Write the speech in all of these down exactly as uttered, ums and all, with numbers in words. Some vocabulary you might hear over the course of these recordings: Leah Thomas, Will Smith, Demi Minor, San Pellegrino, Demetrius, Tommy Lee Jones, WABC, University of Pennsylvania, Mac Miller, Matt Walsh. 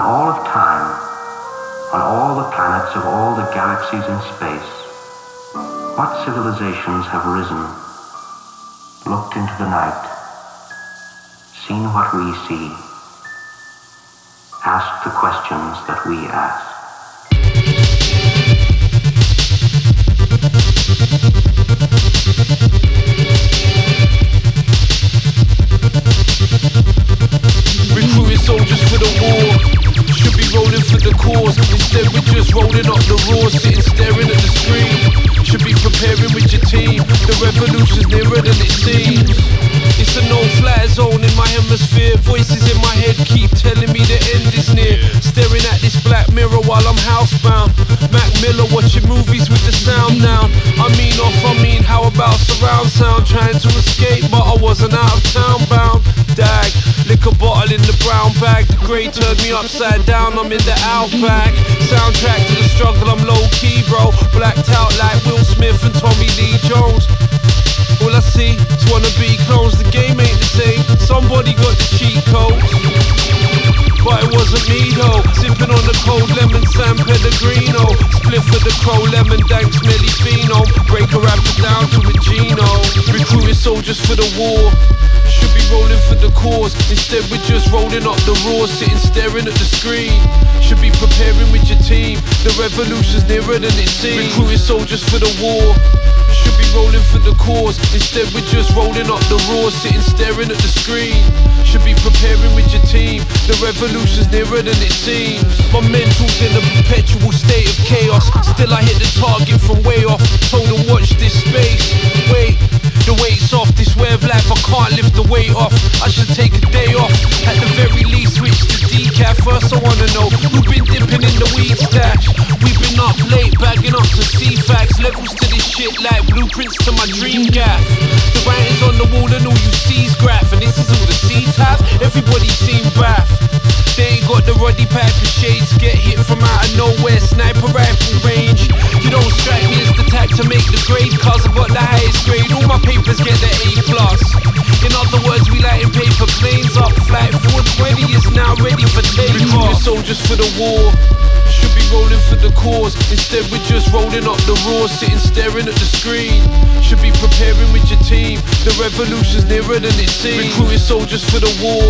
in all of time, on all the planets of all the galaxies in space, what civilizations have risen, looked into the night, seen what we see, asked the questions that we ask. Recruited soldiers for the war, should be rolling for the cause. Instead we're just rolling up the raw, sitting staring at the screen. Should be preparing with your team, the revolution's nearer than it seems. It's a no-fly zone in my hemisphere. Voices in my head keep telling me the end is near. Staring at this black mirror while I'm housebound. Mac Miller watching movies with the sound down. I mean off, I mean how about surround sound? Trying to escape but I wasn't out of town bound. Dag, liquor bottle in the brown bag. The grey turned me upside down, I'm in the outback. Soundtrack to the struggle, I'm low-key bro. Blacked out like Will Smith and Tommy Lee Jones. All I see is wannabe clones. The game ain't the same, somebody got the cheat codes. But it wasn't me though. Sipping on the cold lemon San Pellegrino. Split for the crow, lemon dank smelly phenol. Break a rapper down to a Gino. Recruiting soldiers for the war, should be rolling for the cause. Instead we're just rolling up the raw, sitting staring at the screen. Should be preparing with your team, the revolution's nearer than it seems. Recruiting soldiers for the war, should be rolling for the cause. Instead we're just rolling up the raw, sitting staring at the screen. Should be preparing with your team, the revolution's nearer than it seems. My mental's in a perpetual state of chaos, still I hit the target from way off. Told them watch this space, wait, the weight's off. This way of life I can't lift the weight off. I should take a day off, at the very least switch to decaf. First I wanna know, who've been dipping in the weed stash? We've been up late, bagging up to see facts. Levels to this shit like blueprints to my dream gaff. The writing's on the wall and all you see's graph. And this is all the seeds have, everybody seen bath. They ain't got the ruddy paper shades, get hit from out of nowhere, sniper rifle range. You don't strike me as the type to make the grade, cause I got the highest grade, all my papers get the A plus. In other words, we lighting paper planes up, flight four twenty is now ready for takeoff. Soldiers for the war, should be rolling for the cause. Instead we're just rolling up the raw, sitting staring at the screen. Should be preparing with your team, the revolution's nearer than it seems. Recruiting soldiers for the war,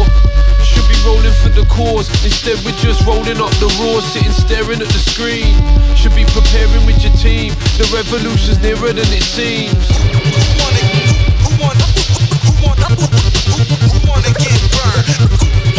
should be rolling for the cause. Instead we're just rolling up the raw, sitting staring at the screen. Should be preparing with your team, the revolution's nearer than it seems. Who wanna, who wanna, who wanna, who wanna, who wanna get burned?